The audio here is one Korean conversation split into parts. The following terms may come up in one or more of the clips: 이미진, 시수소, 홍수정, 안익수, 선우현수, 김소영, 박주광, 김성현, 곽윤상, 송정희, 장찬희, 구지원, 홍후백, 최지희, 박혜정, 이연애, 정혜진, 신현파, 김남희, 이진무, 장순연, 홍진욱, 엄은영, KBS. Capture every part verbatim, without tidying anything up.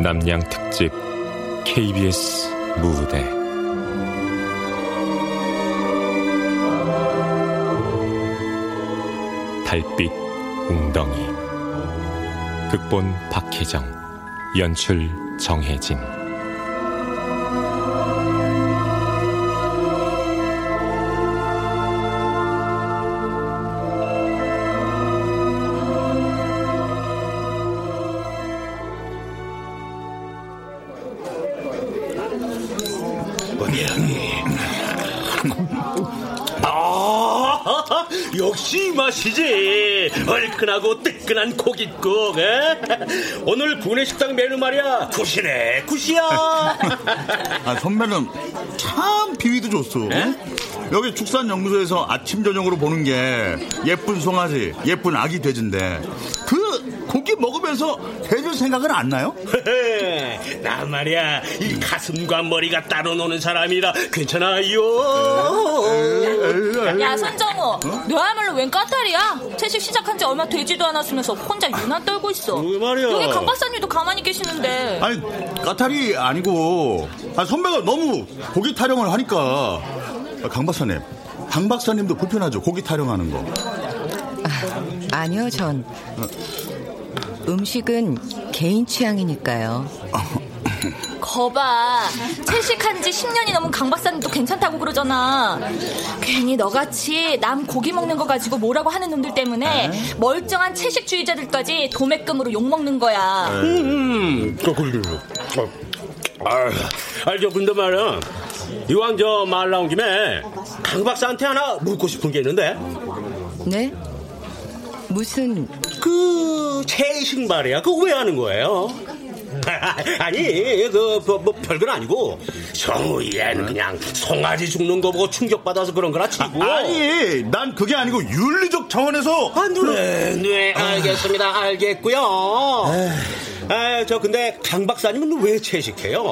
남양 특집 케이비에스 무대 달빛 웅덩이. 극본 박혜정, 연출 정혜진. 역시 맛이지. 얼큰하고 뜨끈한 고깃국. 오늘 구내식당 메뉴 말이야 굿이네 굿이야. 아, 선배는 참 비위도 좋소. 에? 여기 축산연구소에서 아침 저녁으로 보는 게 예쁜 송아지 예쁜 아기 돼지인데 그 고기 먹으면서 돼줄 생각은 안 나요? 나 말이야 이 가슴과 머리가 따로 노는 사람이라 괜찮아요. 야 선정우, 어? 너야말로 웬 까탈이야. 채식 시작한 지 얼마 되지도 않았으면서 혼자 유난 떨고 있어. 말이야. 여기 강 박사님도 가만히 계시는데. 아니 까탈이 아니고 아, 선배가 너무 고기 타령을 하니까. 아, 강 박사님, 강 박사님도 불편하죠 고기 타령하는 거. 아, 아니요 전 아. 음식은 개인 취향이니까요. 거봐, 채식한 지 십 년이 넘은 강 박사님도 괜찮다고 그러잖아. 괜히 너같이 남 고기 먹는 거 가지고 뭐라고 하는 놈들 때문에 멀쩡한 채식주의자들까지 도매금으로 욕먹는 거야. 음, 음. 아, 저 근데 말이야 이왕 저 말 나온 김에 강 박사한테 하나 묻고 싶은 게 있는데. 네? 무슨 그 채식 말이야 그거 왜 하는 거예요? 아니 그 뭐 별건 아니고 정우 얘는 그냥 송아지 죽는 거 보고 충격받아서 그런 거라 치고. 아, 아니 난 그게 아니고 윤리적 차원에서. 아, 네, 네 알겠습니다. 알겠고요. 아, 저 근데 강 박사님은 왜 채식해요?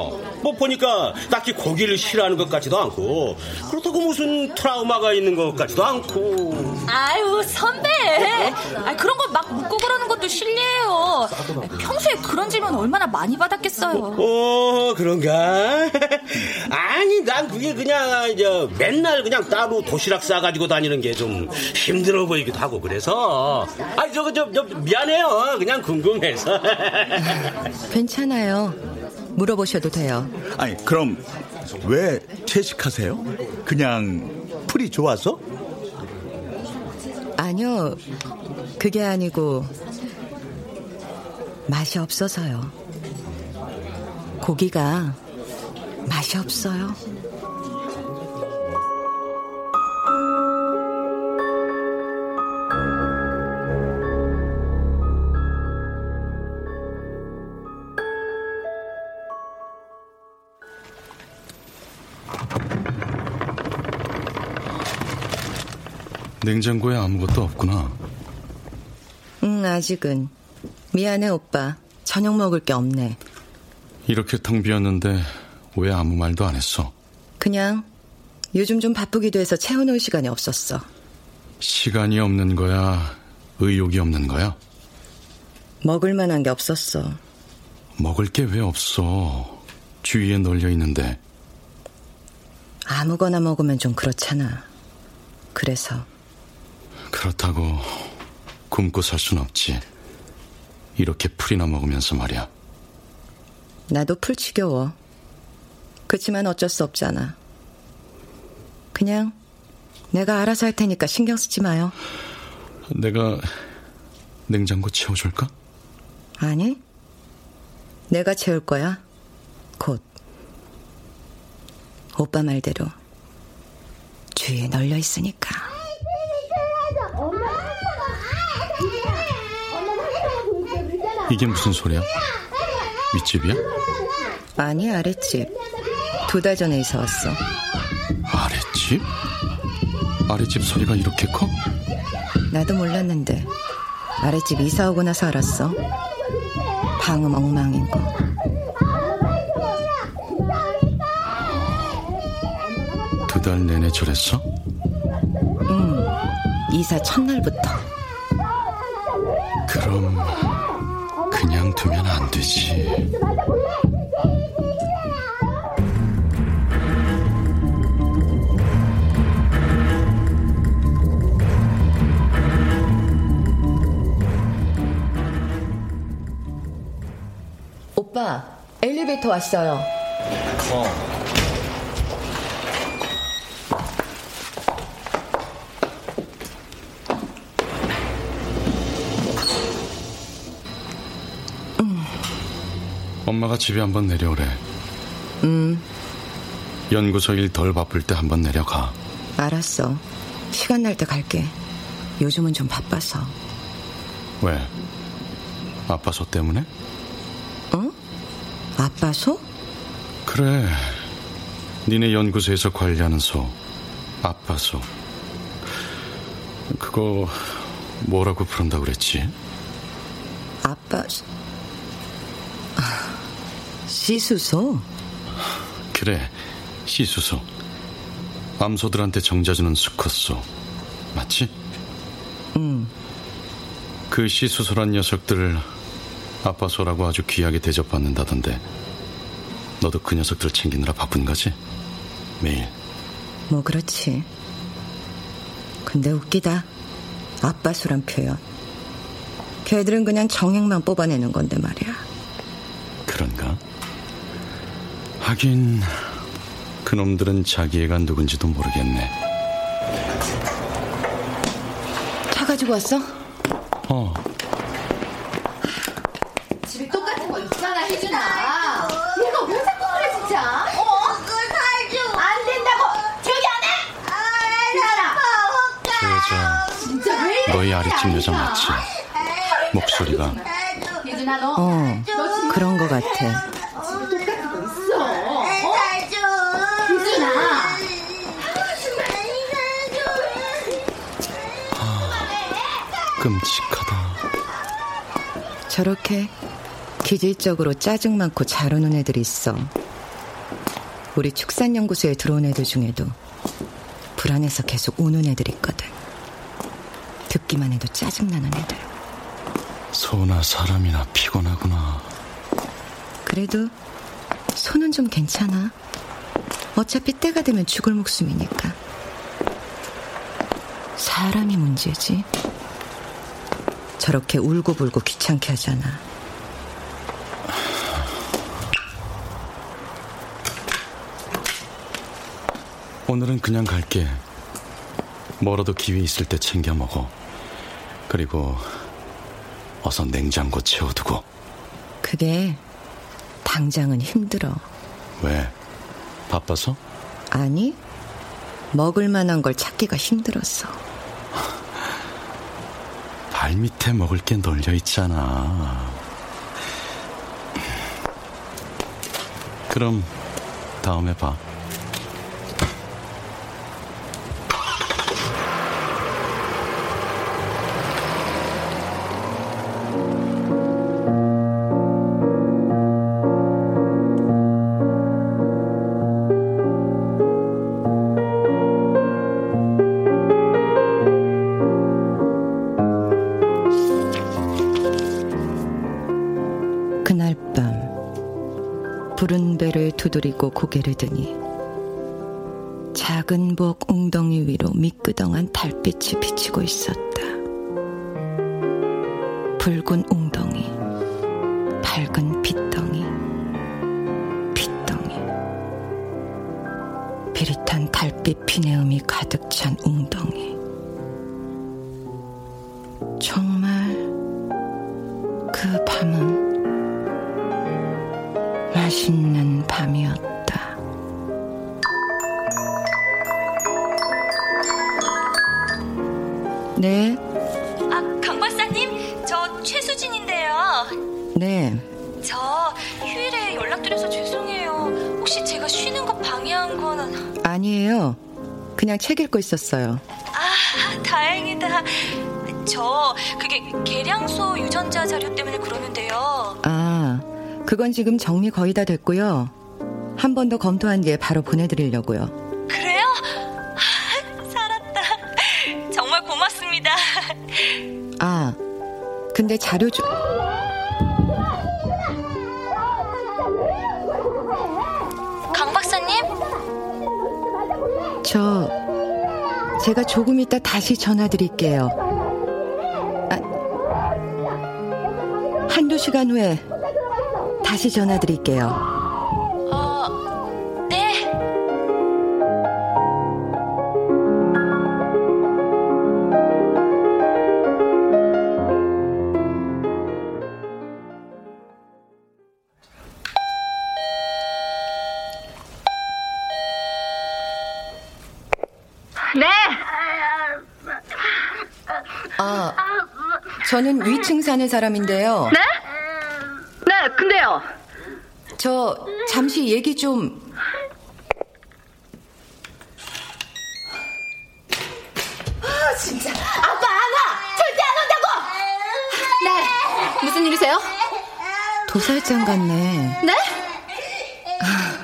뭐 보니까 딱히 고기를 싫어하는 것 같지도 않고 그렇다고 무슨 트라우마가 있는 것 같지도 않고. 아유 선배, 아, 그런 걸 막 묻고 그러는 것도 실례예요. 평소에 그런 질문 얼마나 많이 받았겠어요. 어, 어 그런가? 아니 난 그게 그냥 이제 맨날 그냥 따로 도시락 싸가지고 다니는 게 좀 힘들어 보이기도 하고 그래서. 아니 저거 저, 저 미안해요. 그냥 궁금해서. 괜찮아요. 물어보셔도 돼요. 아니 그럼 왜 채식하세요? 그냥 풀이 좋아서? 아니요 그게 아니고 맛이 없어서요. 고기가 맛이 없어요. 냉장고에 아무것도 없구나. 응, 아직은. 미안해 오빠, 저녁 먹을 게 없네. 이렇게 텅 비었는데 왜 아무 말도 안 했어? 그냥 요즘 좀 바쁘기도 해서 채워놓을 시간이 없었어. 시간이 없는 거야? 의욕이 없는 거야? 먹을 만한 게 없었어. 먹을 게 왜 없어? 주위에 널려 있는데. 아무거나 먹으면 좀 그렇잖아. 그래서. 그렇다고 굶고 살 순 없지. 이렇게 풀이나 먹으면서 말이야. 나도 풀 지겨워. 그치만 어쩔 수 없잖아. 그냥 내가 알아서 할 테니까 신경 쓰지 마요. 내가 냉장고 채워줄까? 아니, 내가 채울 거야. 곧. 오빠 말대로 주위에 널려 있으니까. 엄마, 아빠가 이게 무슨 소리야? 윗집이야? 아니, 아랫집. 두 달 전에 이사 왔어. 아랫집? 아랫집 소리가 이렇게 커? 나도 몰랐는데 아랫집 이사 오고 나서 알았어. 방음 엉망인 거. 두 달 내내 저랬어? 응, 이사 첫날부터. 그럼 그냥 두면 안 되지. 오빠, 엘리베이터 왔어요. 어. 음. 엄마가 집에 한번 내려오래. 음. 연구소 일 덜 바쁠 때 한번 내려가. 알았어. 시간 날 때 갈게. 요즘은 좀 바빠서. 왜? 아빠서 때문에? 아빠소? 그래, 니네 연구소에서 관리하는 소, 아빠소. 그거 뭐라고 부른다고 그랬지? 아빠... 시수소? 그래, 시수소. 암소들한테 정자주는 수컷소, 맞지? 응. 그 시수소란 녀석들 아빠소라고 아주 귀하게 대접받는다던데, 너도 그 녀석들 챙기느라 바쁜 거지? 매일. 뭐 그렇지. 근데 웃기다, 아빠소란 표현. 걔들은 그냥 정액만 뽑아내는 건데 말이야. 그런가? 하긴 그놈들은 자기 애가 누군지도 모르겠네. 차 가지고 왔어? 어. 너희 아랫집 여자 맞지? 목소리가. 어, 그런 것 같아. 아, 끔찍하다. 저렇게 기질적으로 짜증 많고 잘 오는 애들이 있어. 우리 축산연구소에 들어온 애들 중에도 불안해서 계속 우는 애들이 있거든. 듣기만 해도 짜증나는 애들. 소나 사람이나 피곤하구나. 그래도 소는 좀 괜찮아. 어차피 때가 되면 죽을 목숨이니까. 사람이 문제지. 저렇게 울고불고 귀찮게 하잖아. 오늘은 그냥 갈게. 뭐라도 기회 있을 때 챙겨 먹어. 그리고 어서 냉장고 채워두고. 그게 당장은 힘들어. 왜? 바빠서? 아니, 먹을 만한 걸 찾기가 힘들었어. 발밑에 먹을 게 널려 있잖아. 그럼 다음에 봐. 부른 배를 두드리고 고개를 드니 작은 복 웅덩이 위로 미끄덩한 달빛이 비치고 있었다. 붉은 웅덩이, 밝은 빗덩이, 빗덩이. 비릿한 달빛 피내음이 가득 찬 웅덩이. 정말 그 밤은 맛있는 밤이었다. 네. 아, 강 박사님, 저 최수진인데요. 네. 저 휴일에 연락드려서 죄송해요. 혹시 제가 쉬는 거 방해한 건? 아니에요. 그냥 책 읽고 있었어요. 아, 다행이다. 저 그게 계량소 유전자 자료 때문에 그러는데요. 아, 그건 지금 정리 거의 다 됐고요. 한 번 더 검토한 뒤에 바로 보내드리려고요. 그래요? 살았다. 정말 고맙습니다. 아, 근데 자료 좀... 강 박사님? 저... 제가 조금 이따 다시 전화드릴게요. 아, 한두 시간 후에 다시 전화드릴게요. 저는 위층 사는 사람인데요. 네? 네, 근데요. 저 잠시 얘기 좀... 아, 진짜. 아빠 안 와! 절대 안 온다고! 네, 무슨 일이세요? 도살장 같네. 네? 아,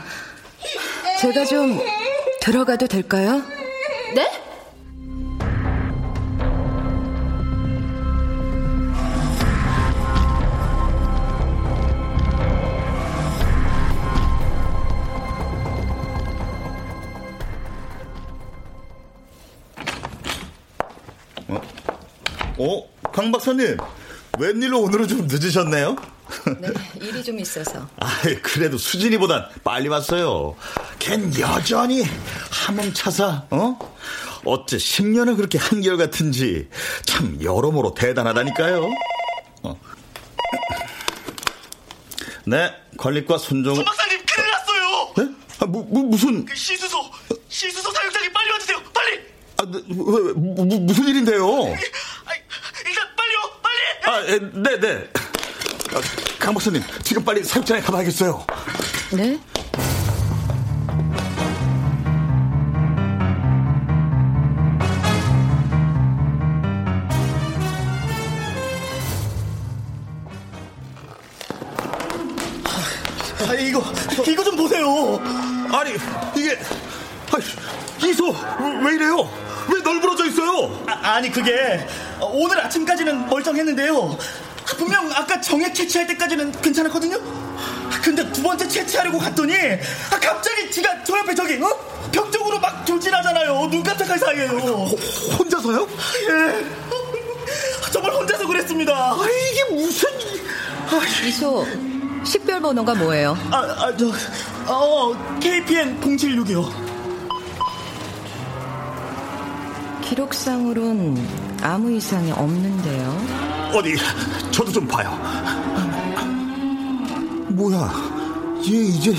제가 좀 들어가도 될까요? 네? 어? 강 박사님, 웬일로 오늘은 좀 늦으셨네요? 네, 일이 좀 있어서. 아, 그래도 수진이보단 빨리 왔어요. 걘 여전히 함흥차사, 어? 어째 십 년을 그렇게 한결같은지 참 여러모로 대단하다니까요. 어. 네, 관리과 손종... 강 박사님, 큰일 났어요! 네? 아, 무, 무, 무슨... 그 시수소, 시수소 사용자님 빨리 와주세요, 빨리! 아, 왜, 왜, 무, 무슨 일인데요? 아, 네, 네. 강 박사님, 지금 빨리 사육장에 가봐야겠어요. 네? 아, 이거, 이거 좀 보세요. 아니, 이게, 이소, 왜 이래요? 왜 널브러져 있어요? 아, 아니, 그게... 오늘 아침까지는 멀쩡했는데요. 분명 아까 정액 채취할 때까지는 괜찮았거든요. 근데 두 번째 채취하려고 갔더니 갑자기 지가 저 옆에 저기 어? 벽 쪽으로 막 돌진하잖아요. 눈 깜짝할 사이에요. 호, 혼자서요? 예. 정말 혼자서 그랬습니다. 아, 이게 무슨... 아, 이소, 식별 번호가 뭐예요? 아, 아, 저... 어, 케이피엔 공칠육이요. 기록상으론 아무 이상이 없는데요. 어디 저도 좀 봐요. 뭐야, 얘 이제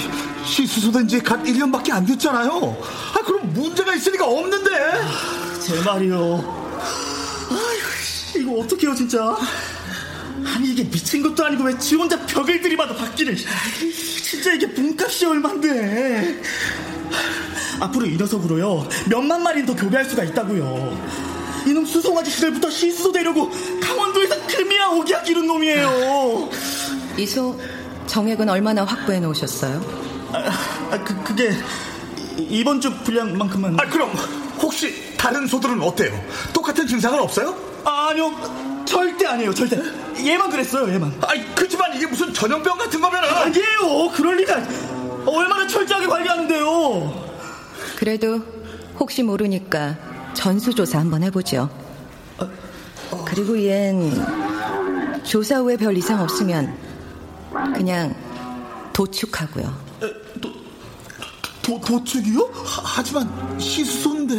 시수소된 지 갓 일 년밖에 안 됐잖아요. 아, 그럼 문제가 있으니까 없는데. 아, 제 말이요. 아유, 이거 어떡해요 진짜. 아니, 이게 미친 것도 아니고 왜 지 혼자 벽을 들이받아 바퀴를. 진짜 이게 몸값이 얼만데. 앞으로 이 녀석으로요 몇만 마리는 더 교배할 수가 있다고요. 이놈 수송아지 시절부터 시수소 되려고 강원도에서 금이야 오기야 기른 놈이에요. 이소, 정액은 얼마나 확보해 놓으셨어요? 아, 아, 그, 그게 이번 주 분량만큼만. 아, 그럼 혹시 다른 소들은 어때요? 똑같은 증상은 없어요? 아, 아니요, 절대 아니에요. 절대. 얘만 그랬어요, 얘만. 아, 그치만 이게 무슨 전염병 같은 거면... 아니에요, 그럴 리가. 얼마나 철저하게 관리하는데요. 그래도 혹시 모르니까 전수조사 한번 해보죠. 어, 어. 그리고 얜 조사 후에 별 이상 없으면 그냥 도축하고요. 에, 도, 도, 도축이요? 하, 하지만 시수소인데.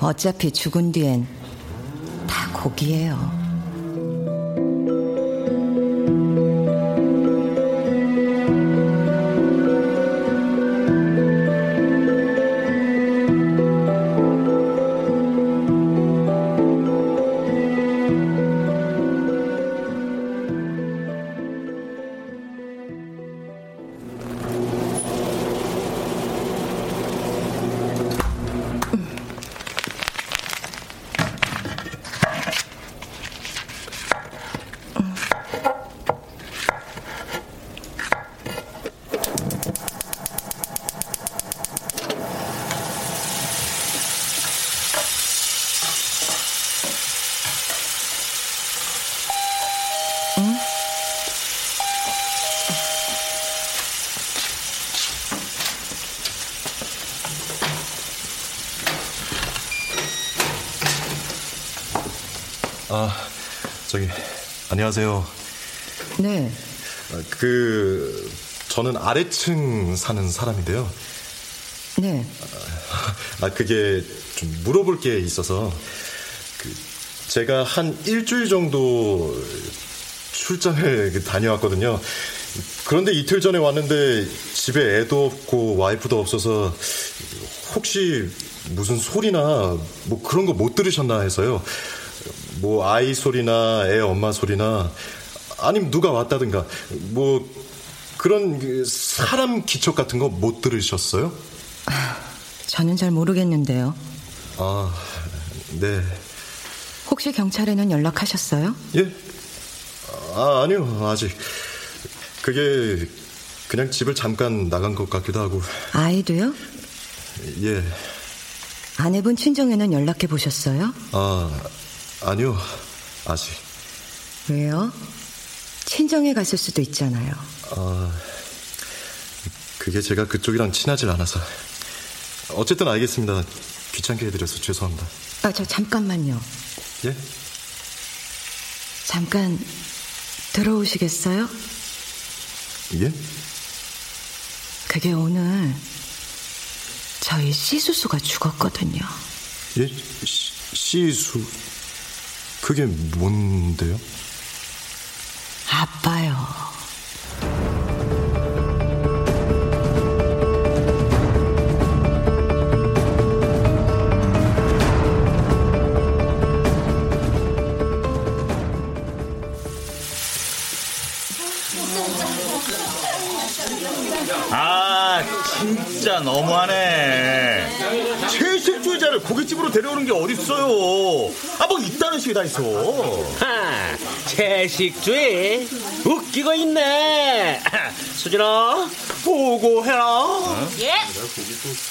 어차피 죽은 뒤엔 다 고기예요. 아, 저기 안녕하세요. 네. 그 저는 아래층 사는 사람인데요. 네. 아, 그게 좀 물어볼 게 있어서 그 제가 한 일주일 정도 출장을 다녀왔거든요. 그런데 이틀 전에 왔는데 집에 애도 없고 와이프도 없어서 혹시 무슨 소리나 뭐 그런 거 못 들으셨나 해서요. 뭐 아이 소리나 애 엄마 소리나 아니면 누가 왔다든가 뭐 그런 사람 기척 같은 거 못 들으셨어요? 저는 잘 모르겠는데요. 아, 네. 혹시 경찰에는 연락하셨어요? 예? 아, 아니요, 아직. 그게 그냥 집을 잠깐 나간 것 같기도 하고. 아이도요? 예. 아내분 친정에는 연락해 보셨어요? 아, 아니요, 아직. 왜요? 친정에 갔을 수도 있잖아요. 아, 그게 제가 그쪽이랑 친하질 않아서. 어쨌든 알겠습니다. 귀찮게 해드려서 죄송합니다. 아, 저 잠깐만요. 예? 잠깐 들어오시겠어요? 예? 그게 오늘 저희 씨수수가 죽었거든요. 예? 씨수? 그게 뭔데요? 아빠요. 진짜 너무하네. 채식주의자를 고깃집으로 데려오는 게 어딨어요. 아, 뭐 있다는 식이 다 있어. 하, 채식주의 웃기고 있네. 수진아, 보고해라. 어? 예?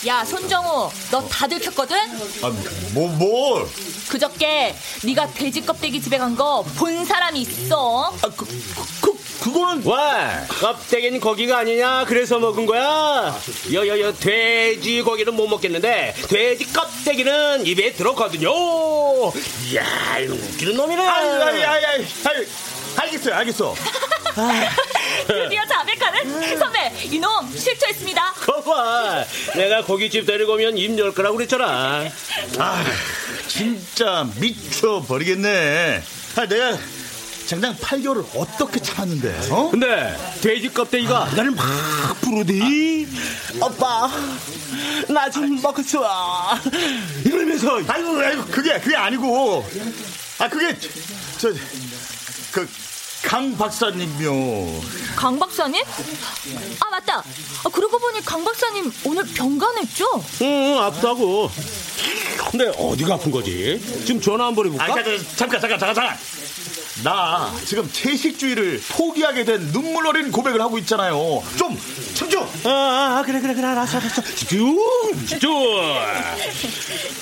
야, 손정우, 너 다 들켰거든? 아, 뭐, 뭘? 그저께 네가 돼지 껍데기 집에 간 거 본 사람이 있어. 아, 그, 그, 그거는 와, 껍데기는 고기가 아니냐? 그래서 먹은 거야? 여여여 돼지 고기는 못 먹겠는데 돼지 껍데기는 입에 들어가거든요. 이야, 이런 웃기는 놈이네. 아이, 아이, 아이, 아이, 알겠어요, 알겠어. 드디어 자백하는 선배, 이놈 실토했습니다. 거봐, 내가 고깃집 데리고 오면 입 열 거라고 그랬잖아. 아, 진짜 미쳐버리겠네. 아, 내가 장장 팔 개월을 어떻게 참았는데? 어? 근데 돼지 껍데기가 아, 나를 막 부르디. 아, 오빠, 나 좀 먹었어. 이러면서 아이고 아이고 그게 그게 아니고 아 그게 저 그 강 박사님요. 강 박사님? 아, 맞다. 아, 그러고 보니 강 박사님 오늘 병간했죠? 응, 아프다고. 근데 어디가 아픈 거지? 지금 전화 한번 해볼까? 아, 잠깐 잠깐 잠깐 잠깐. 나 지금 채식주의를 포기하게 된 눈물 어린 고백을 하고 있잖아요. 좀 집중. 아, 아 그래 그래 그래 알았어 알았어. 집중 집중.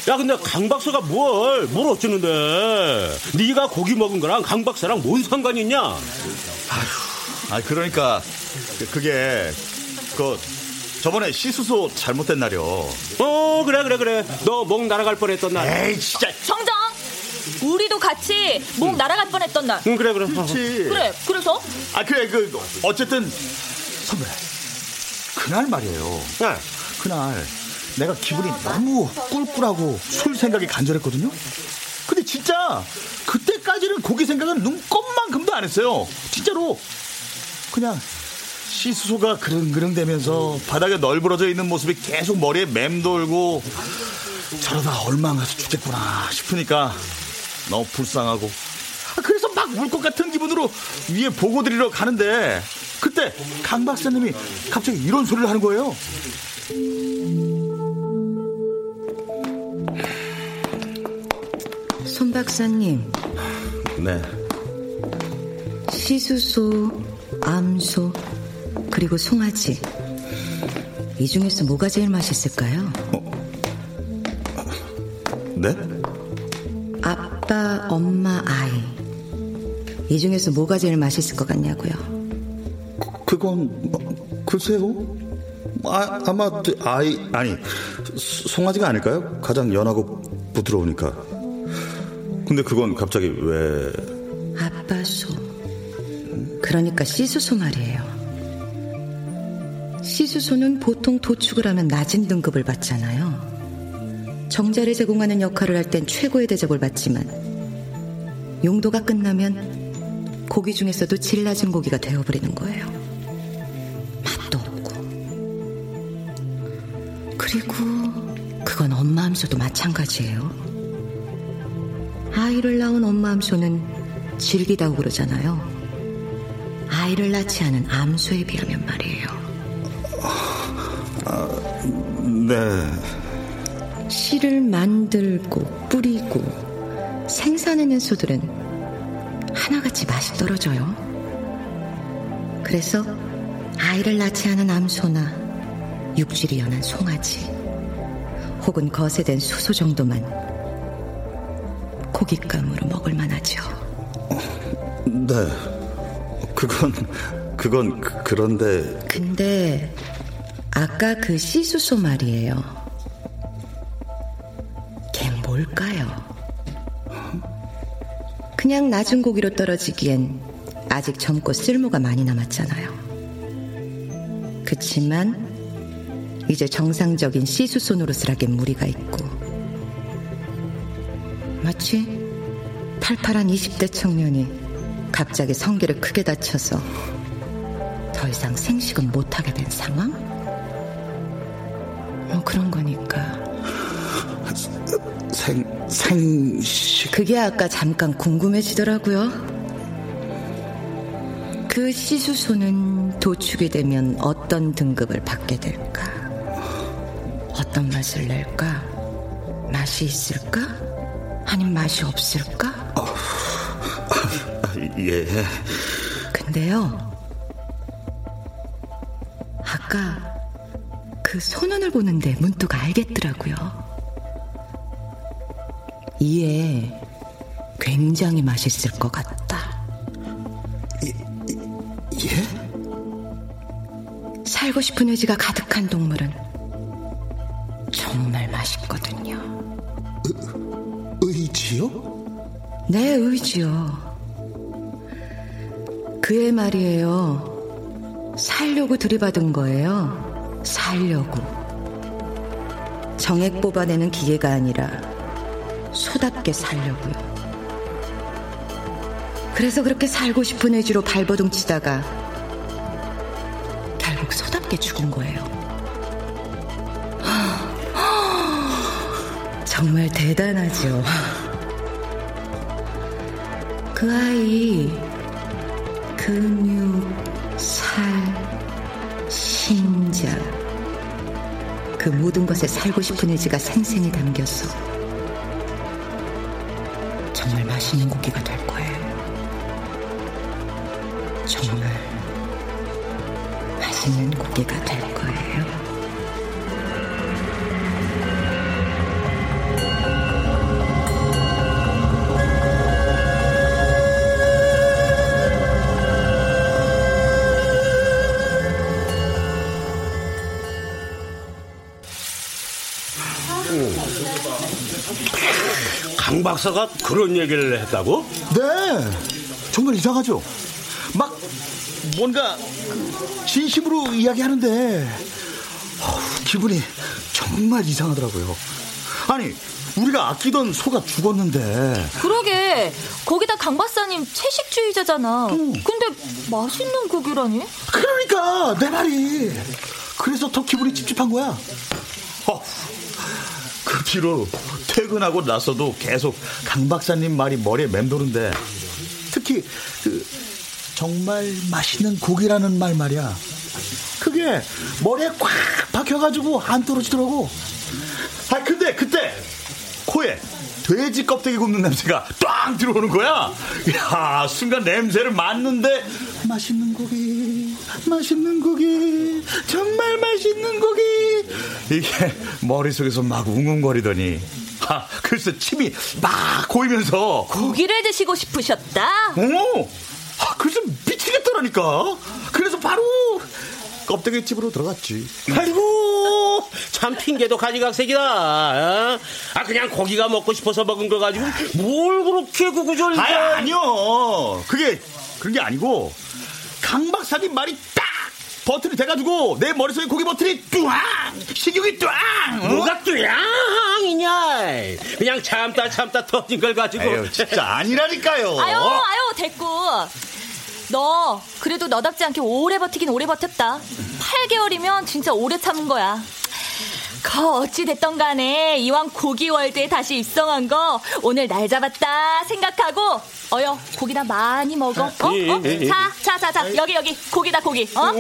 야, 근데 강 박사가 뭘 뭘 어쩌는데? 네가 고기 먹은 거랑 강 박사랑 뭔 상관이 있냐? 아휴, 아 그러니까 그게 그 저번에 시수소 잘못된 날이요. 어, 그래 그래 그래. 너 목 날아갈 뻔했던 날. 에이, 진짜. 정정. 우리도 같이 목 응. 날아갈 뻔했던 날. 응, 그래 그래. 그렇지. 그래, 그래서? 아, 그래 그 어쨌든 선배, 그날 말이에요. 네. 그날 내가 기분이 너무 꿀꿀하고 술 생각이 간절했거든요. 근데 진짜 그때까지는 고기 생각은 눈꼽만큼도 안 했어요. 진짜로 그냥 시수소가 그릉그릉대면서 바닥에 널브러져 있는 모습이 계속 머리에 맴돌고 저러다 얼망가서 죽겠구나 싶으니까 너무 불쌍하고 그래서 막 울 것 같은 기분으로 위에 보고 드리러 가는데 그때 강 박사님이 갑자기 이런 소리를 하는 거예요. 손 박사님. 네. 시수소, 암소, 그리고 송아지, 이 중에서 뭐가 제일 맛있을까요? 어? 네? 아빠, 엄마, 아이, 이 중에서 뭐가 제일 맛있을 것 같냐고요? 그, 그건 뭐, 글쎄요. 아, 아마 아이, 아니, 송아지가 아닐까요? 가장 연하고 부드러우니까. 근데 그건 갑자기 왜? 아빠소. 그러니까 씨수소 말이에요. 씨수소는 보통 도축을 하면 낮은 등급을 받잖아요. 정자를 제공하는 역할을 할 땐 최고의 대접을 받지만 용도가 끝나면 고기 중에서도 질 낮은 고기가 되어버리는 거예요. 맛도 없고. 그리고 그건 엄마 함소도 마찬가지예요. 아이를 낳은 엄마 암소는 질기다고 그러잖아요. 아이를 낳지 않은 암소에 비하면 말이에요. 아, 네. 씨를 만들고 뿌리고 생산하는 소들은 하나같이 맛이 떨어져요. 그래서 아이를 낳지 않은 암소나 육질이 연한 송아지 혹은 거세된 수소 정도만 고깃감으로 먹을 만하죠. 네. 그건 그건 그, 그런데 근데 아까 그 씨수소 말이에요. 걔 뭘까요? 그냥 낮은 고기로 떨어지기엔 아직 젊고 쓸모가 많이 남았잖아요. 그치만 이제 정상적인 씨수소 노릇을 하기엔 무리가 있고 마치 팔팔한 이십 대 청년이 갑자기 성기를 크게 다쳐서 더 이상 생식은 못하게 된 상황? 뭐 그런 거니까. 생, 생식. 그게 아까 잠깐 궁금해지더라고요. 그 씨수소는 도축이 되면 어떤 등급을 받게 될까? 어떤 맛을 낼까? 맛이 있을까? 아님 맛이 없을까? 어, 아, 예. 근데요, 아까 그 소눈을 보는데 문득 알겠더라고요. 이에 굉장히 맛있을 것 같다. 예? 예? 살고 싶은 의지가 가득한 동물은 정말 맛있거든요. 으... 의지요? 네, 의지요. 그의 말이에요. 살려고 들이받은 거예요. 살려고. 정액 뽑아내는 기계가 아니라 소답게 살려고요. 그래서 그렇게 살고 싶은 의지로 발버둥 치다가 결국 소답게 죽은 거예요. 정말 대단하죠. 그 아이 근육, 살, 심장 그 모든 것에 살고 싶은 의지가 생생히 담겨서 정말 맛있는 고기가 될 거예요. 정말 맛있는 고기가 될 거예요. 강 박사가 그런 얘기를 했다고? 네, 정말 이상하죠. 막 뭔가 진심으로 이야기하는데 어후, 기분이 정말 이상하더라고요. 아니, 우리가 아끼던 소가 죽었는데. 그러게, 거기다 강 박사님 채식주의자잖아. 음. 근데 맛있는 고기라니? 그러니까 내 말이. 그래서 더 기분이 찝찝한 거야. 어. 그 뒤로 퇴근하고 나서도 계속 강 박사님 말이 머리에 맴도는데, 특히 그 정말 맛있는 고기라는 말 말이야. 그게 머리에 꽉 박혀가지고 안 떨어지더라고. 아 근데 그때 코에 돼지 껍데기 굽는 냄새가 빵 들어오는 거야. 야, 순간 냄새를 맡는데 맛있는 고기, 맛있는 고기, 정말 맛있는 고기. 이게 머릿속에서 막 웅웅거리더니 아, 글쎄 침이 막 고이면서 고기를 드시고 싶으셨다? 어, 아, 글쎄 미치겠더라니까. 그래서 바로 껍데기집으로 들어갔지. 아이고 참 핑계도 가지각색이다. 어? 아 그냥 고기가 먹고 싶어서 먹은 거 가지고 뭘 그렇게 구구절절. 아 아니요. 그게 그런 게 아니고 강 박사님 말이 딱 버튼이 돼가지고 내 머릿속에 고기 버튼이 뚜앙 식욕이 뚜앙. 어? 뭐가 뚜앙이냐. 그냥 참다 참다 터진 걸 가지고. 에휴, 진짜 아니라니까요. 아유 아유 됐고. 너 그래도 너답지 않게 오래 버티긴 오래 버텼다. 팔 개월이면 진짜 오래 참은 거야. 거 어찌 됐던 간에 이왕 고기월드에 다시 입성한 거 오늘 날 잡았다 생각하고 어여 고기나 많이 먹어. 어? 어? 자, 자, 자, 자 여기 여기 고기다 고기. 어?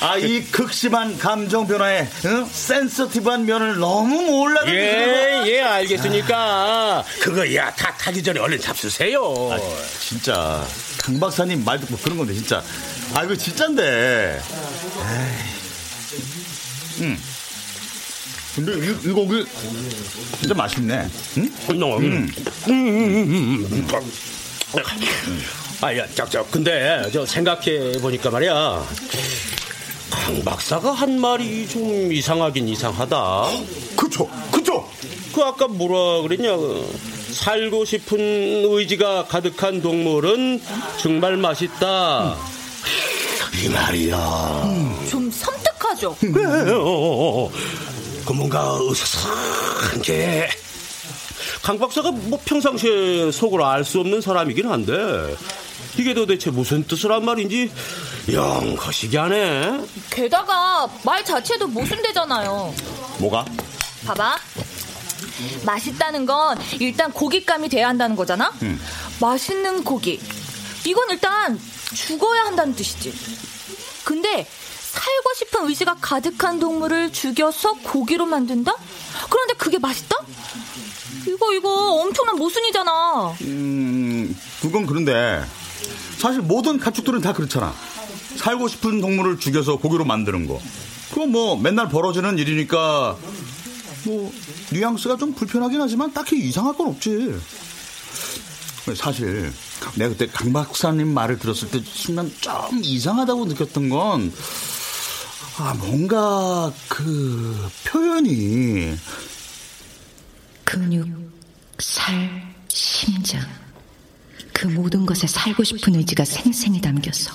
아, 이 극심한 감정 변화에 응? 센서티브한 면을 너무 몰라가지고. 예, 예, 알겠으니까 그거야 다 타기 전에 얼른 잡수세요. 아, 진짜 강 박사님 말 듣고 그런 건데 진짜. 아 이거 진짠데. 에이. 응. 근데 이, 이 고기 진짜 맛있네. 응? 응. 응. 아야, 짝짝. 근데 저 생각해 보니까 말이야. 강 박사가 한 말이 좀 이상하긴 이상하다. 그쵸, 그쵸. 그 아까 뭐라 그랬냐? 살고 싶은 의지가 가득한 동물은 정말 맛있다. 음. 이 말이야. 음, 좀 섬뜩하죠. 음. 그래, 어, 어, 어. 그 뭔가 으스스한 게 강 박사가 뭐 평상시에 속으로 알 수 없는 사람이긴 한데 이게 도대체 무슨 뜻을 한 말인지 영 거시기하네. 게다가 말 자체도 모순되잖아요. 뭐가? 봐봐. 맛있다는 건 일단 고깃감이 돼야 한다는 거잖아. 음. 맛있는 고기. 이건 일단 죽어야 한다는 뜻이지. 근데 살고 싶은 의지가 가득한 동물을 죽여서 고기로 만든다? 그런데 그게 맛있다? 이거 이거 엄청난 모순이잖아. 음, 그건 그런데 사실 모든 가축들은 다 그렇잖아. 살고 싶은 동물을 죽여서 고기로 만드는 거 그건 뭐 맨날 벌어지는 일이니까 뭐 뉘앙스가 좀 불편하긴 하지만 딱히 이상할 건 없지. 사실 내가 그때 강 박사님 말을 들었을 때 순간 좀 이상하다고 느꼈던 건 아 뭔가 그 표현이 근육, 살, 심장 그 모든 것에 살고 싶은 의지가 생생히 담겨서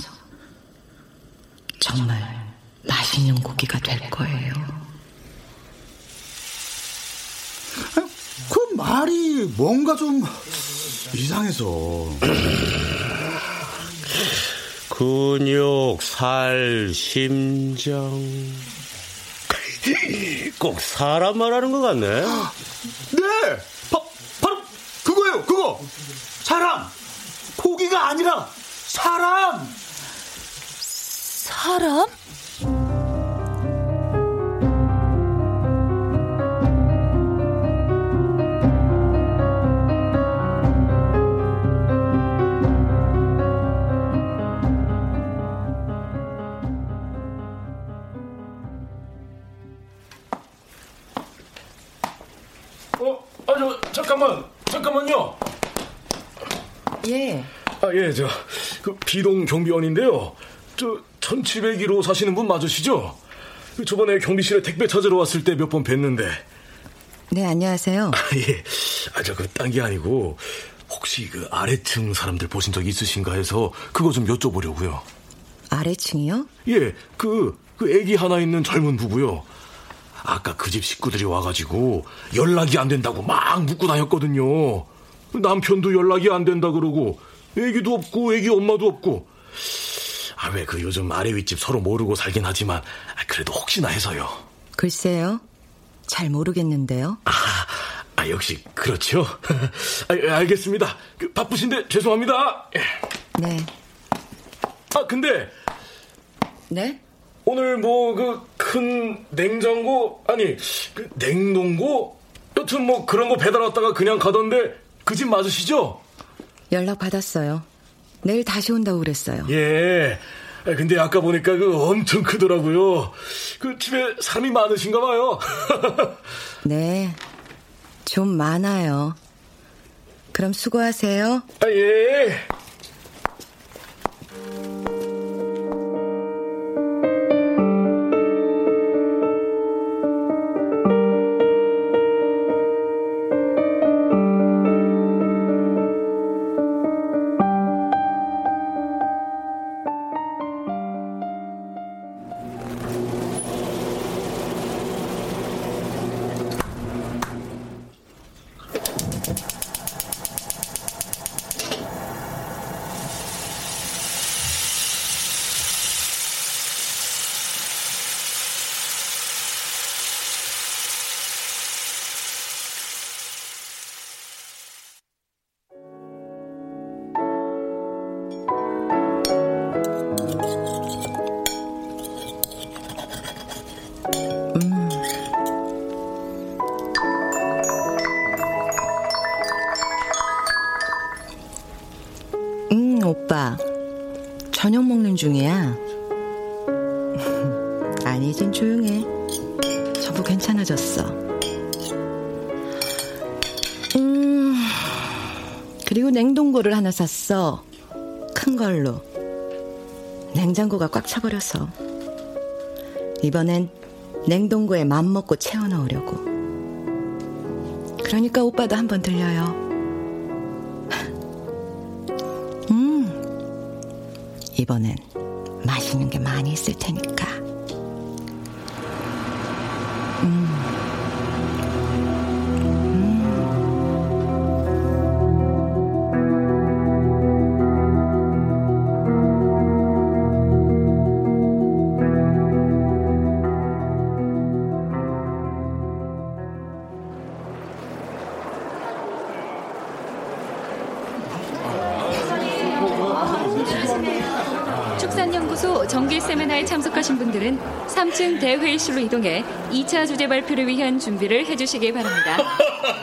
정말 맛있는 고기가 될 거예요. 그 말이 뭔가 좀 이상해서. 근육, 살, 심장 꼭 사람 말하는 것 같네. 네 바, 바로 그거예요. 그거 사람. 고기가 아니라 사람. 사람? 예, 저 그 비동 경비원인데요. 저 천칠백일 호 사시는 분 맞으시죠? 저번에 경비실에 택배 찾으러 왔을 때 몇 번 뵀는데. 네, 안녕하세요. 아, 예, 아, 저 그 딴 게 아니고 혹시 그 아래층 사람들 보신 적 있으신가 해서 그거 좀 여쭤보려고요. 아래층이요? 예, 그 그 애기 하나 있는 젊은 부부요. 아까 그 집 식구들이 와가지고 연락이 안 된다고 막 묻고 다녔거든요. 남편도 연락이 안 된다 그러고. 애기도 없고 애기 엄마도 없고. 아, 왜 그 요즘 아래 윗집 서로 모르고 살긴 하지만 그래도 혹시나 해서요. 글쎄요. 잘 모르겠는데요. 아, 아 역시 그렇죠. 아, 알겠습니다. 그, 바쁘신데 죄송합니다. 네. 아 근데 네? 오늘 뭐 그 큰 냉장고 아니 그 냉동고 여튼 뭐 그런 거 배달 왔다가 그냥 가던데 그 집 맞으시죠? 연락 받았어요. 내일 다시 온다고 그랬어요. 예. 근데 아까 보니까 그 엄청 크더라고요. 그 집에 사람이 많으신가 봐요. 네. 좀 많아요. 그럼 수고하세요. 아, 예. 응, 오빠. 저녁 먹는 중이야. 아니, 이젠 조용해. 전부 괜찮아졌어. 음, 그리고 냉동고를 하나 샀어. 큰 걸로. 냉장고가 꽉 차버려서. 이번엔 냉동고에 맘먹고 채워넣으려고. 그러니까 오빠도 한번 들려요. 음, 이번엔 맛있는 게 많이 있을 테니까. 음. 세미나에 참석하신 분들은 삼 층 대회의실로 이동해 이 차 주제 발표를 위한 준비를 해주시기 바랍니다.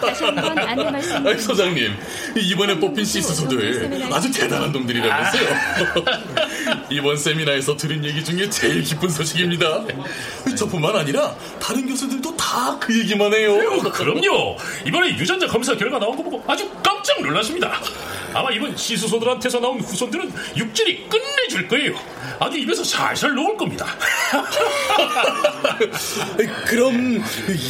다시 한번 안내 말씀드립니다. 소장님, 이번에 뽑힌 시스터들 아주 대단한 놈들이라면서요. 아. 이번 세미나에서 들은 얘기 중에 제일 기쁜 소식입니다. 저뿐만 아니라 다른 교수들도 다 그 얘기만 해요. 그럼요. 이번에 유전자 검사 결과 나온 거 보고 아주 깜짝 놀랐습니다. 아마 이번 시수소들한테서 나온 후손들은 육질이 끝내줄 거예요. 아주 입에서 살살 녹을 겁니다. 그럼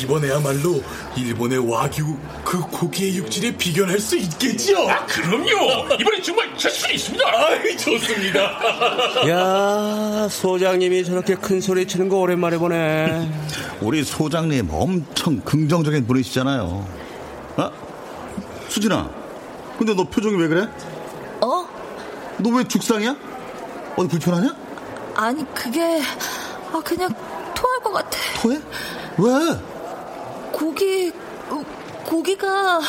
이번에야말로 일본의 와규 그 고기의 육질에 비견할 수 있겠죠? 아, 그럼요. 이번에 정말 자신 있습니다. 아이, 좋습니다. 야, 소장님이 저렇게 큰 소리 치는 거 오랜만에 보네. 우리 소장님 엄청 긍정적인 분이시잖아요. 어? 수진아, 근데 너 표정이 왜 그래? 어? 너 왜 죽상이야? 어디 불편하냐? 아니, 그게... 아, 그냥 토할 것 같아. 토해? 왜? 고기... 고기가...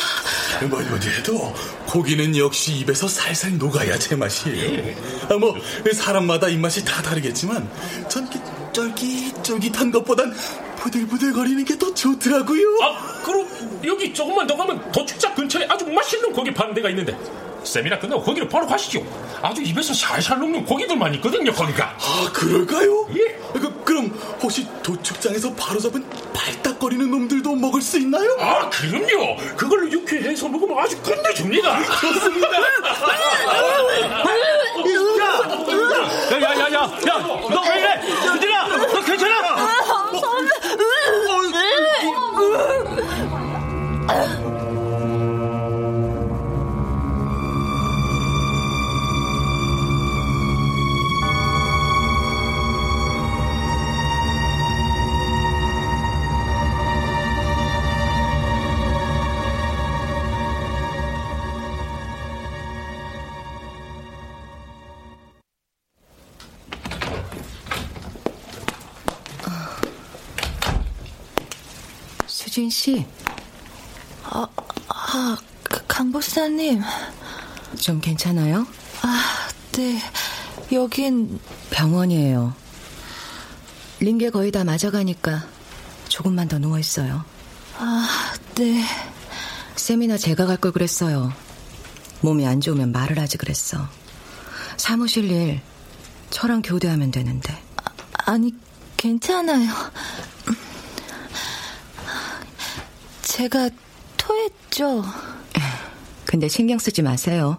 뭐지 뭐지 해도 고기는 역시 입에서 살살 녹아야 제맛이에요. 아, 뭐 사람마다 입맛이 다 다르겠지만 전 쫄깃쫄깃한 것보단 부들부들거리는 게 더 좋더라고요. 아, 그럼 여기 조금만 더 가면 도축장 근처에 아주 맛있는 고기 파는 데가 있는데 세미나 끝나고 거기로 바로 가시죠. 아주 입에서 살살 녹는 고기들만 있거든요, 거기가. 아, 그럴까요? 예. 그, 그럼 혹시 도축장에서 바로 잡은 발딱거리는 놈들도 먹을 수 있나요? 아, 그럼요. 그걸로 육회해서 먹으면 아주 끝내줍니다. 좋습니다. 야야야야, 야, 너 왜 이래? 은진아, 너 괜찮아? 아, 선배. 수진 씨. 아, 아, 강 보사님. 좀 괜찮아요? 아, 네. 여긴 병원이에요. 링게 거의 다 맞아가니까 조금만 더 누워있어요. 아, 네. 세미나 제가 갈 걸 그랬어요. 몸이 안 좋으면 말을 하지 그랬어. 사무실 일 저랑 교대하면 되는데. 아, 아니, 괜찮아요. 제가 토했죠. 근데 신경 쓰지 마세요.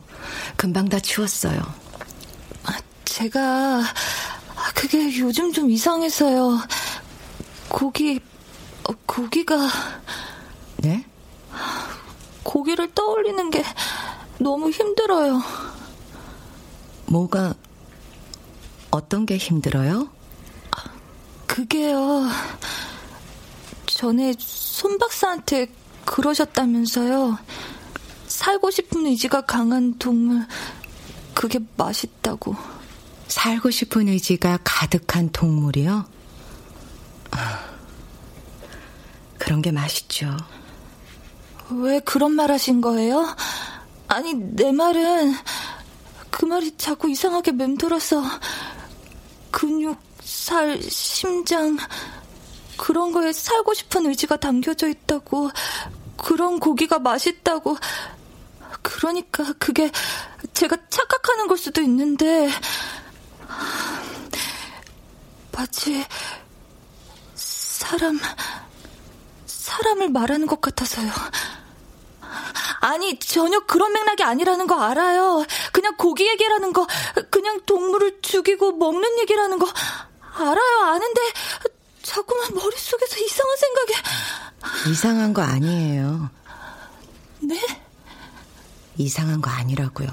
금방 다 치웠어요. 제가 그게 요즘 좀 이상해서요. 고기, 고기가... 네? 고기를 떠올리는 게 너무 힘들어요. 뭐가, 어떤 게 힘들어요? 그게요... 전에 손 박사한테 그러셨다면서요. 살고 싶은 의지가 강한 동물, 그게 맛있다고. 살고 싶은 의지가 가득한 동물이요? 그런 게 맛있죠. 왜 그런 말 하신 거예요? 아니, 내 말은 그 말이 자꾸 이상하게 맴돌아서 근육, 살, 심장... 그런 거에 살고 싶은 의지가 담겨져 있다고, 그런 고기가 맛있다고, 그러니까 그게 제가 착각하는 걸 수도 있는데 마치 사람, 사람을 말하는 것 같아서요. 아니, 전혀 그런 맥락이 아니라는 거 알아요. 그냥 고기 얘기라는 거, 그냥 동물을 죽이고 먹는 얘기라는 거 알아요. 아는데 자꾸만 머릿속에서 이상한 생각에. 이상한 거 아니에요. 네? 이상한 거 아니라고요.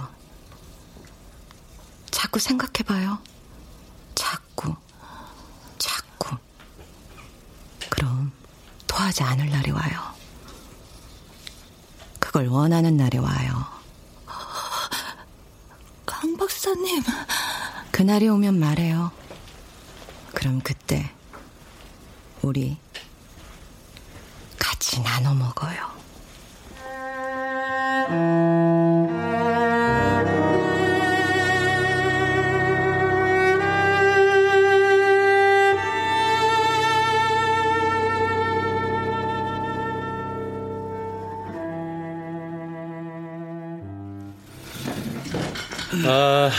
자꾸 생각해봐요. 자꾸, 자꾸. 그럼 토하지 않을 날이 와요. 그걸 원하는 날이 와요. 강 박사님. 그날이 오면 말해요. 그럼 그때 우리 같이 나눠 먹어요. 아,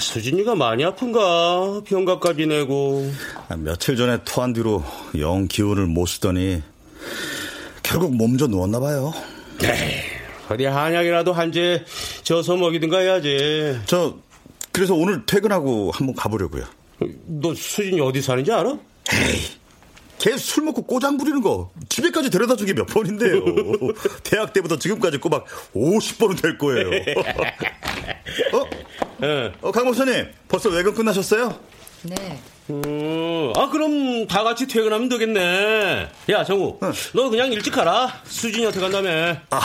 수진이가 많이 아픈가? 병가까지 내고. 아, 며칠 전에 토한 뒤로 영 기운을 못 쓰더니 결국 몸져 누웠나 봐요. 에이, 어디 한약이라도 한제 저서 먹이든가 해야지. 저 그래서 오늘 퇴근하고 한번 가보려고요. 너 수진이 어디 사는지 알아? 에이, 걔 술 먹고 꼬장 부리는 거 집에까지 데려다 준 게 몇 번인데요. 대학 때부터 지금까지 꼬박 오십 번은 될 거예요. 어? 네. 어, 강 목사님 벌써 외근 끝나셨어요? 네. 음, 아 그럼 다 같이 퇴근하면 되겠네. 야 정우, 응. 너 그냥 일찍 가라. 수진이한테 간다며. 아,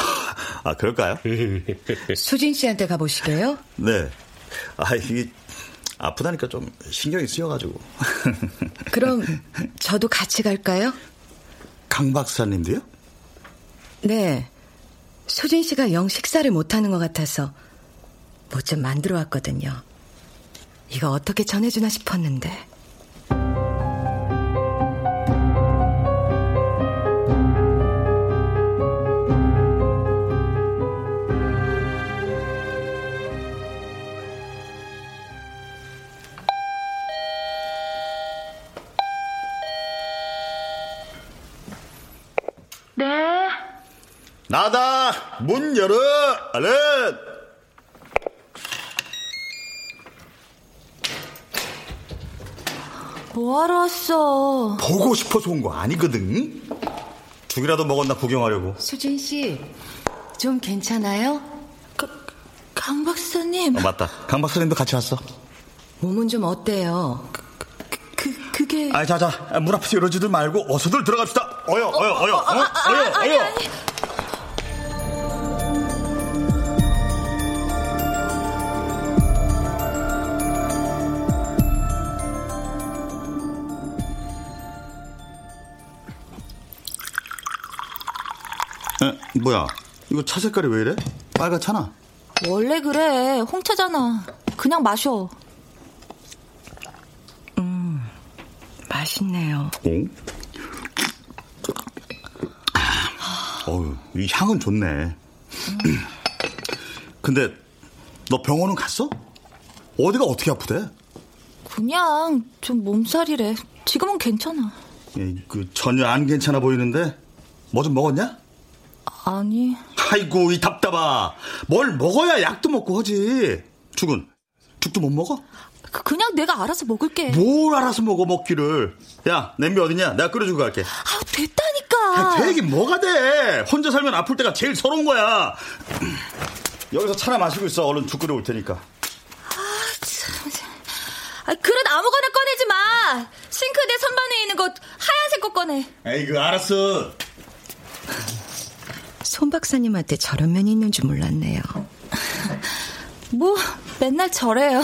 아 그럴까요? 수진 씨한테 가보시게요? 네. 아 이게 아프다니까 좀 신경이 쓰여가지고. 그럼 저도 같이 갈까요? 강 박사님도요? 네. 소진 씨가 영 식사를 못하는 것 같아서 뭐 좀 만들어 왔거든요. 이거 어떻게 전해주나 싶었는데. 나다! 문 열어! 알렛! 뭐하러 왔어? 보고 싶어서 온 거 아니거든? 죽이라도 먹었나 구경하려고. 수진 씨, 좀 괜찮아요? 가, 강 박사님. 어, 맞다. 강 박사님도 같이 왔어. 몸은 좀 어때요? 그, 그, 그게... 아, 자, 자. 문 앞에서 열어주들 말고 어서들 들어갑시다. 어여, 어여, 어여. 어, 어, 어, 어, 아, 어여, 아, 어여. 아니, 아니. 뭐야, 이거 차 색깔이 왜 이래? 빨갛잖아. 원래 그래, 홍차잖아. 그냥 마셔. 음, 맛있네요. 응? 어우, 이 향은 좋네. 음. 근데 너 병원은 갔어? 어디가 어떻게 아프대? 그냥 좀 몸살이래. 지금은 괜찮아. 에이, 그 전혀 안 괜찮아 보이는데 뭐 좀 먹었냐? 아니. 아이고, 이 답답아. 뭘 먹어야 약도 먹고 하지. 죽은. 죽도 못 먹어? 그냥 내가 알아서 먹을게. 뭘 알아서 먹어, 먹기를. 야, 냄비 어디냐? 내가 끓여주고 갈게. 아, 됐다니까. 야, 되긴 뭐가 돼. 혼자 살면 아플 때가 제일 서러운 거야. 여기서 차나 마시고 있어. 얼른 죽 끓여올 테니까. 아, 참. 아, 그릇 아무거나 꺼내지 마. 싱크대 선반에 있는 거 하얀색 거 꺼내. 에이그, 알았어. 손 박사님한테 저런 면이 있는 줄 몰랐네요. 뭐 맨날 저래요.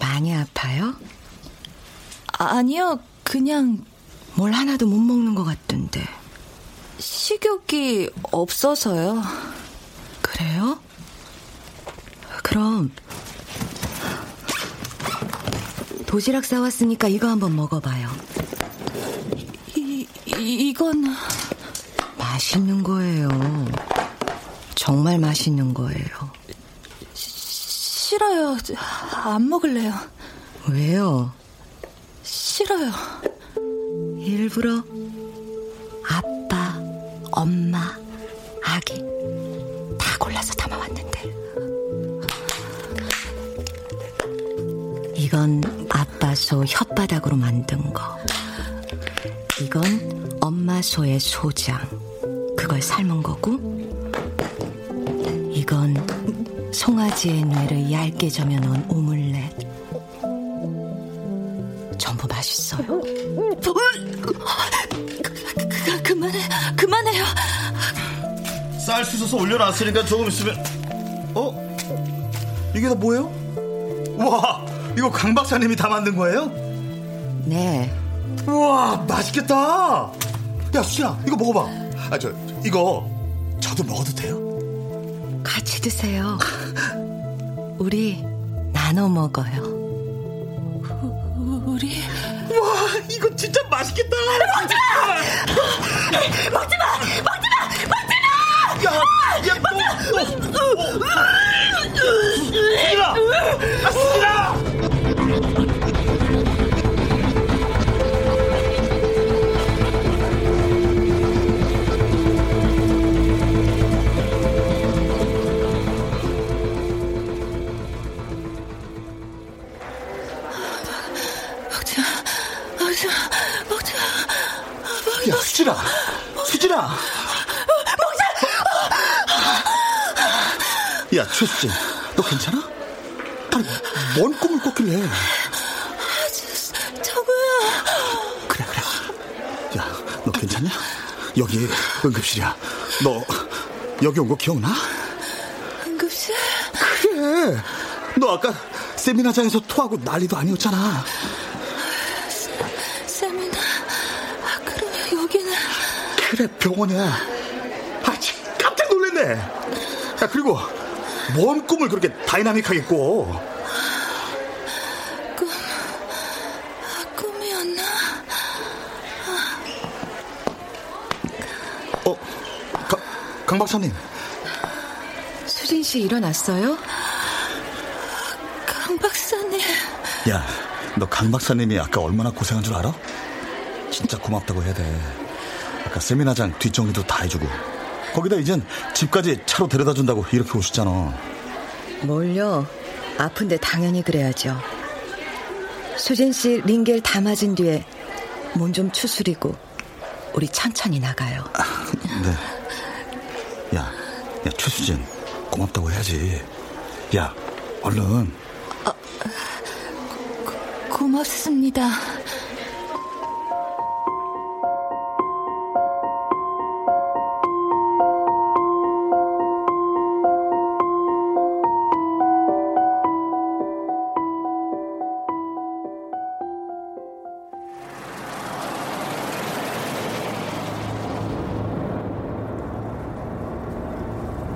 많이 아파요? 아, 아니요, 그냥 뭘 하나도 못 먹는 것 같던데. 식욕이 없어서요. 그래요? 그럼 도시락 싸왔으니까 이거 한번 먹어봐요. 이, 이 이건... 맛있는 거예요. 정말 맛있는 거예요. 싫어요. 안 먹을래요. 왜요? 싫어요. 일부러 아빠, 엄마, 아기 다 골라서 담아왔는데 이건 아빠 소 혓바닥으로 만든 거, 이건 엄마 소의 소장 그걸 삶은 거고, 이건 송아지의 뇌를 얇게 저며 넣은 오믈렛. 전부 맛있어요. 그, 그, 그만해, 그만해요. 쌀 씻어서 올려놨으니까 조금 있으면. 어? 이게 다 뭐예요? 와, 이거 강 박사님이 다 만든 거예요? 네. 우와, 맛있겠다. 야, 수진아, 이거 먹어봐. 아, 저 이거 저도 먹어도 돼요? 같이 드세요. 우리 나눠 먹어요. 우리. 와, 이거 진짜 맛있겠다. 먹지마! 먹지마! 먹지마! 먹지마! 야, 야, 수진아! 야, 수진아, 수진아, 먹자. 야, 최수진, 너 괜찮아? 아니, 뭔 꿈을 꿨길래? 저거야. 그래, 그래. 야, 너 괜찮냐? 여기 응급실이야. 너 여기 온 거 기억나? 응급실? 그래. 너 아까 세미나장에서 토하고 난리도 아니었잖아. 그래, 병원이야. 아, 참, 깜짝 놀랐네. 야, 그리고 뭔 꿈을 그렇게 다이나믹하게 꿔? 꿈, 아, 꿈이었나? 아. 어, 가, 강 박사님. 수진 씨 일어났어요? 강 박사님. 야, 너 강 박사님이 아까 얼마나 고생한 줄 알아? 진짜 고맙다고 해야 돼. 아까 세미나장 뒷정리도 다 해주고 거기다 이젠 집까지 차로 데려다준다고 이렇게 오셨잖아. 뭘요? 아픈데 당연히 그래야죠. 수진씨 링겔 다 맞은 뒤에 몸 좀 추스리고 우리 천천히 나가요. 아, 네. 야, 야, 최수진 고맙다고 해야지. 야, 얼른. 아, 고, 고맙습니다.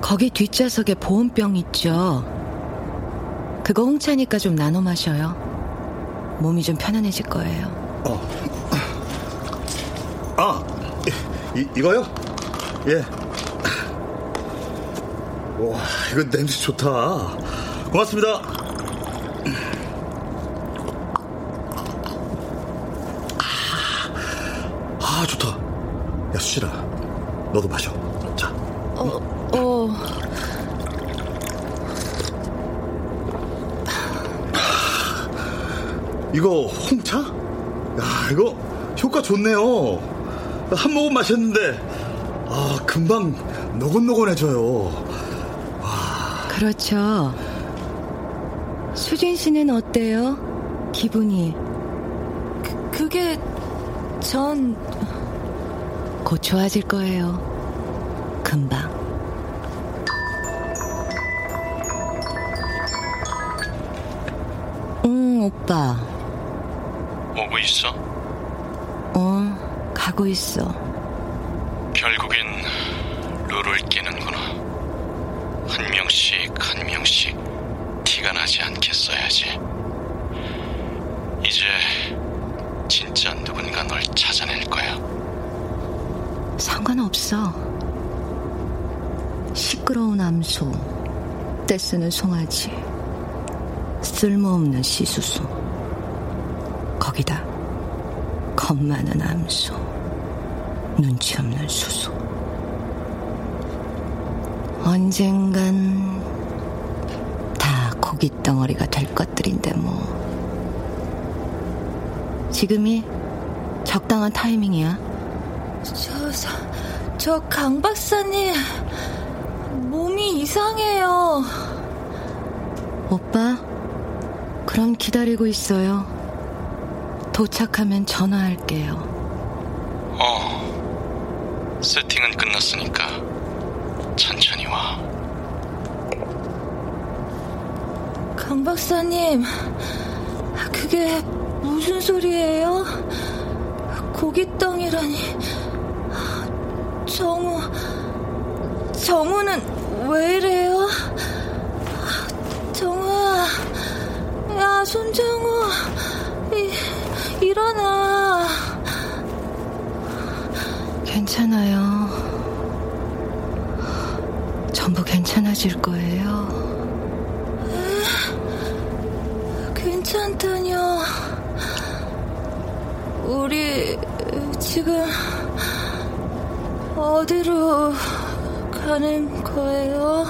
거기 뒷좌석에 보온병 있죠? 그거 홍차니까 좀 나눠 마셔요. 몸이 좀 편안해질 거예요. 어. 아, 이, 이거요? 예. 와, 이거 냄새 좋다. 고맙습니다. 아, 아 좋다. 야, 수진아, 너도 마셔. 자. 어. 어. 이거 홍차? 야, 이거 효과 좋네요. 한 모금 마셨는데 아, 금방 노곤노곤해져요. 와. 그렇죠. 수진 씨는 어때요? 기분이? 그, 그게 전 곧 좋아질 거예요. 금방. 오빠 오고 있어? 어, 가고 있어. 결국엔 룰을 깨는구나. 한 명씩 한 명씩 티가 나지 않게 써야지. 이제 진짜 누군가 널 찾아낼 거야. 상관없어. 시끄러운 암소, 떼쓰는 송아지, 쓸모없는 시수소, 거기다 겁 많은 암소, 눈치 없는 수소. 언젠간 다 고깃덩어리가 될 것들인데 뭐. 지금이 적당한 타이밍이야. 저, 저, 저 강 박사님 몸이 이상해요. 오빠, 그럼 기다리고 있어요. 도착하면 전화할게요. 어, 세팅은 끝났으니까 천천히 와. 강 박사님, 그게 무슨 소리예요? 고깃덩이라니. 정우, 정우는 왜 이래요? 정우야, 야, 손정우, 이, 일어나. 괜찮아요. 전부 괜찮아질 거예요. 에? 괜찮다뇨. 우리 지금 어디로 가는 거예요?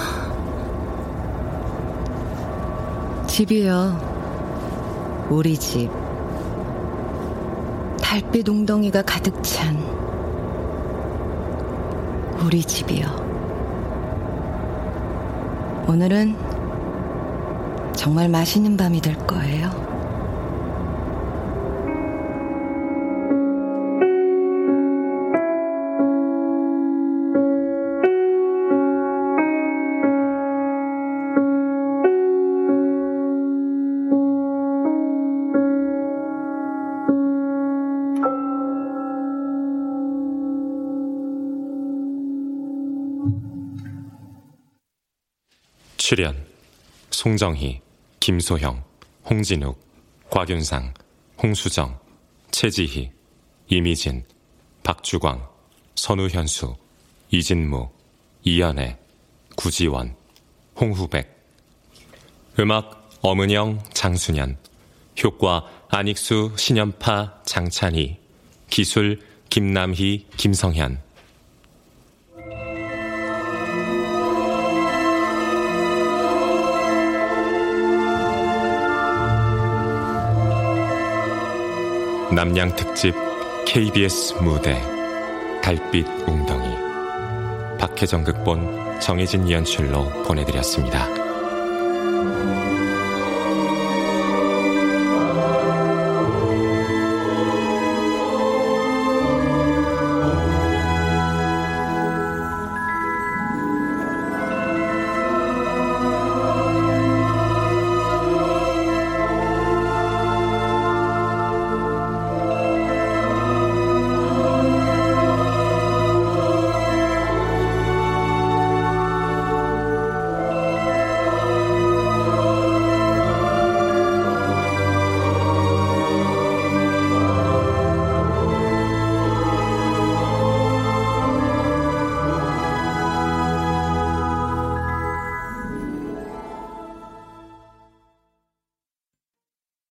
집이요. 우리 집. 달빛 웅덩이가 가득 찬 우리 집이요. 오늘은 정말 맛있는 밤이 될 거예요. 출연 송정희, 김소영, 홍진욱, 곽윤상, 홍수정, 최지희, 이미진, 박주광, 선우현수, 이진무, 이연애, 구지원, 홍후백. 음악 엄은영, 장순연. 효과 안익수, 신현파, 장찬희. 기술 김남희, 김성현. 남양 특집 케이비에스 무대 달빛 웅덩이, 박혜정 극본, 정혜진 연출로 보내드렸습니다.